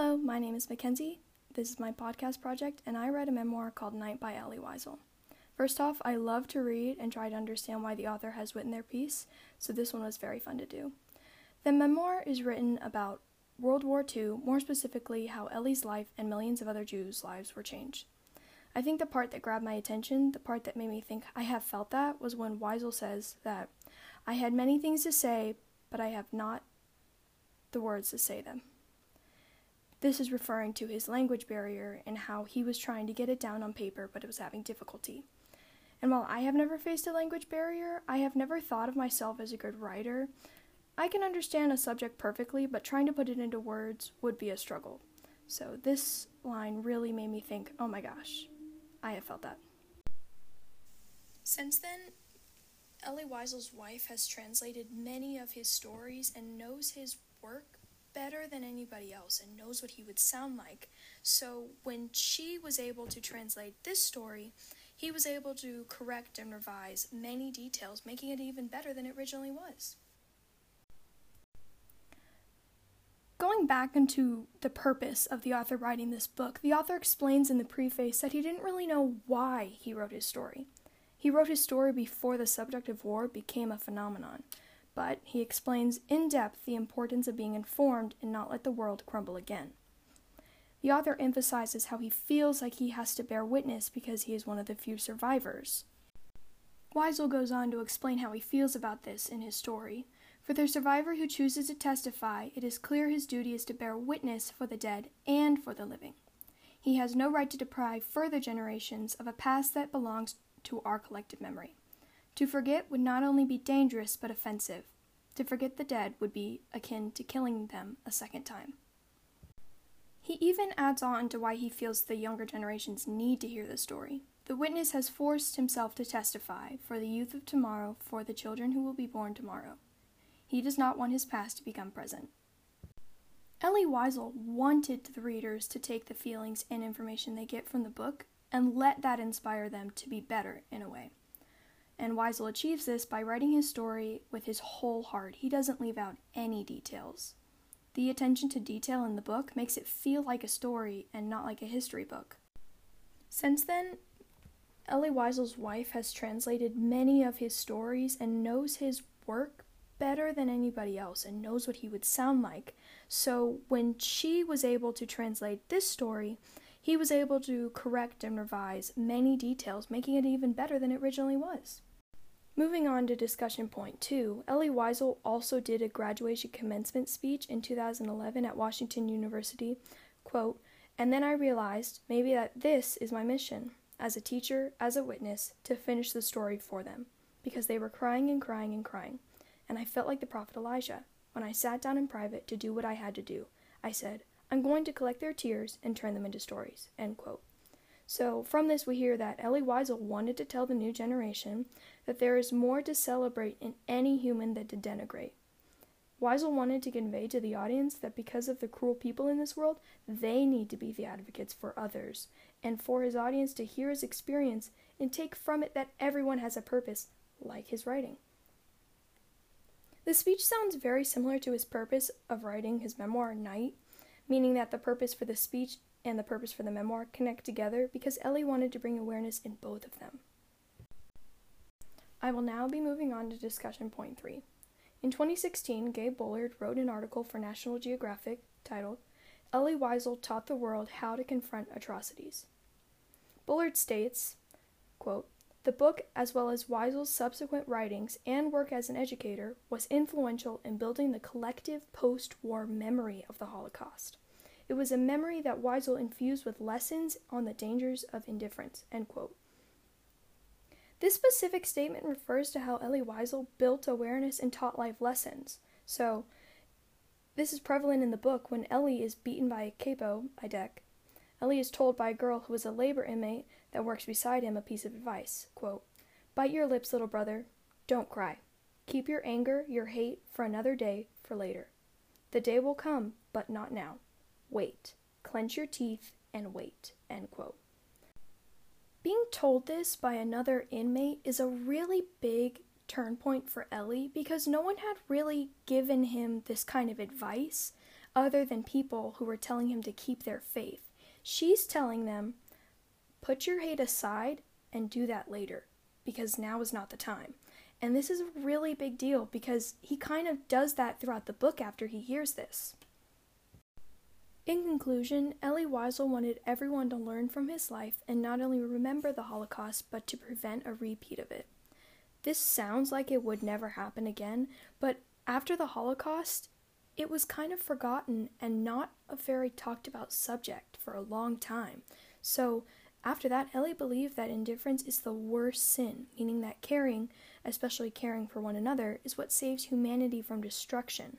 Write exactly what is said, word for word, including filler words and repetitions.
Hello, my name is Mackenzie. This is my podcast project, and I read a memoir called Night by Elie Wiesel. First off, I love to read and try to understand why the author has written their piece, so this one was very fun to do. The memoir is written about World War Two, more specifically how Elie's life and millions of other Jews' lives were changed. I think the part that grabbed my attention, the part that made me think I have felt that, was when Wiesel says that, "I had many things to say, but I have not the words to say them." This is referring to his language barrier and how he was trying to get it down on paper, but it was having difficulty. And while I have never faced a language barrier, I have never thought of myself as a good writer. I can understand a subject perfectly, but trying to put it into words would be a struggle. So this line really made me think, oh my gosh, I have felt that. Since then, Elie Wiesel's wife has translated many of his stories and knows his work better than anybody else and knows what he would sound like. So when she was able to translate this story, he was able to correct and revise many details, making it even better than it originally was. Going back into the purpose of the author writing this book, the author explains in the preface that he didn't really know why he wrote his story. He wrote his story before the subject of war became a phenomenon. But he explains in depth the importance of being informed and not let the world crumble again. The author emphasizes how he feels like he has to bear witness because he is one of the few survivors. Wiesel goes on to explain how he feels about this in his story. For the survivor who chooses to testify, it is clear his duty is to bear witness for the dead and for the living. He has no right to deprive further generations of a past that belongs to our collective memory. To forget would not only be dangerous, but offensive. To forget the dead would be akin to killing them a second time. He even adds on to why he feels the younger generations need to hear the story. The witness has forced himself to testify for the youth of tomorrow, for the children who will be born tomorrow. He does not want his past to become present. Elie Wiesel wanted the readers to take the feelings and information they get from the book and let that inspire them to be better in a way. And Wiesel achieves this by writing his story with his whole heart. He doesn't leave out any details. The attention to detail in the book makes it feel like a story and not like a history book. Since then, Elie Wiesel's wife has translated many of his stories and knows his work better than anybody else and knows what he would sound like. So when she was able to translate this story, he was able to correct and revise many details, making it even better than it originally was. Moving on to discussion point two, Elie Wiesel also did a graduation commencement speech in two thousand eleven at Washington University, quote, "And then I realized maybe that this is my mission, as a teacher, as a witness, to finish the story for them, because they were crying and crying and crying, and I felt like the prophet Elijah. When I sat down in private to do what I had to do, I said, I'm going to collect their tears and turn them into stories," end quote. So from this we hear that Elie Wiesel wanted to tell the new generation that there is more to celebrate in any human than to denigrate. Wiesel wanted to convey to the audience that because of the cruel people in this world, they need to be the advocates for others, and for his audience to hear his experience and take from it that everyone has a purpose, like his writing. The speech sounds very similar to his purpose of writing his memoir, Night, meaning that the purpose for the speech and the purpose for the memoir connect together because Elie wanted to bring awareness in both of them. I will now be moving on to discussion point three. In twenty sixteen, Gabe Bullard wrote an article for National Geographic titled, "Elie Wiesel Taught the World How to Confront Atrocities." Bullard states, quote, "The book, as well as Wiesel's subsequent writings and work as an educator, was influential in building the collective post-war memory of the Holocaust. It was a memory that Wiesel infused with lessons on the dangers of indifference," end quote. This specific statement refers to how Elie Wiesel built awareness and taught life lessons. So, this is prevalent in the book when Elie is beaten by a capo, Idek. Elie is told by a girl who is a labor inmate that works beside him a piece of advice, quote, "Bite your lips, little brother. Don't cry. Keep your anger, your hate, for another day, for later. The day will come, but not now. Wait. Clench your teeth and wait," end quote. Being told this by another inmate is a really big turn point for Elie because no one had really given him this kind of advice other than people who were telling him to keep their faith. She's telling them, put your hate aside and do that later, because now is not the time. And this is a really big deal because he kind of does that throughout the book after he hears this. In conclusion, Elie Wiesel wanted everyone to learn from his life and not only remember the Holocaust, but to prevent a repeat of it. This sounds like it would never happen again, but after the Holocaust, it was kind of forgotten and not a very talked about subject for a long time. So after that, Elie believed that indifference is the worst sin, meaning that caring, especially caring for one another, is what saves humanity from destruction.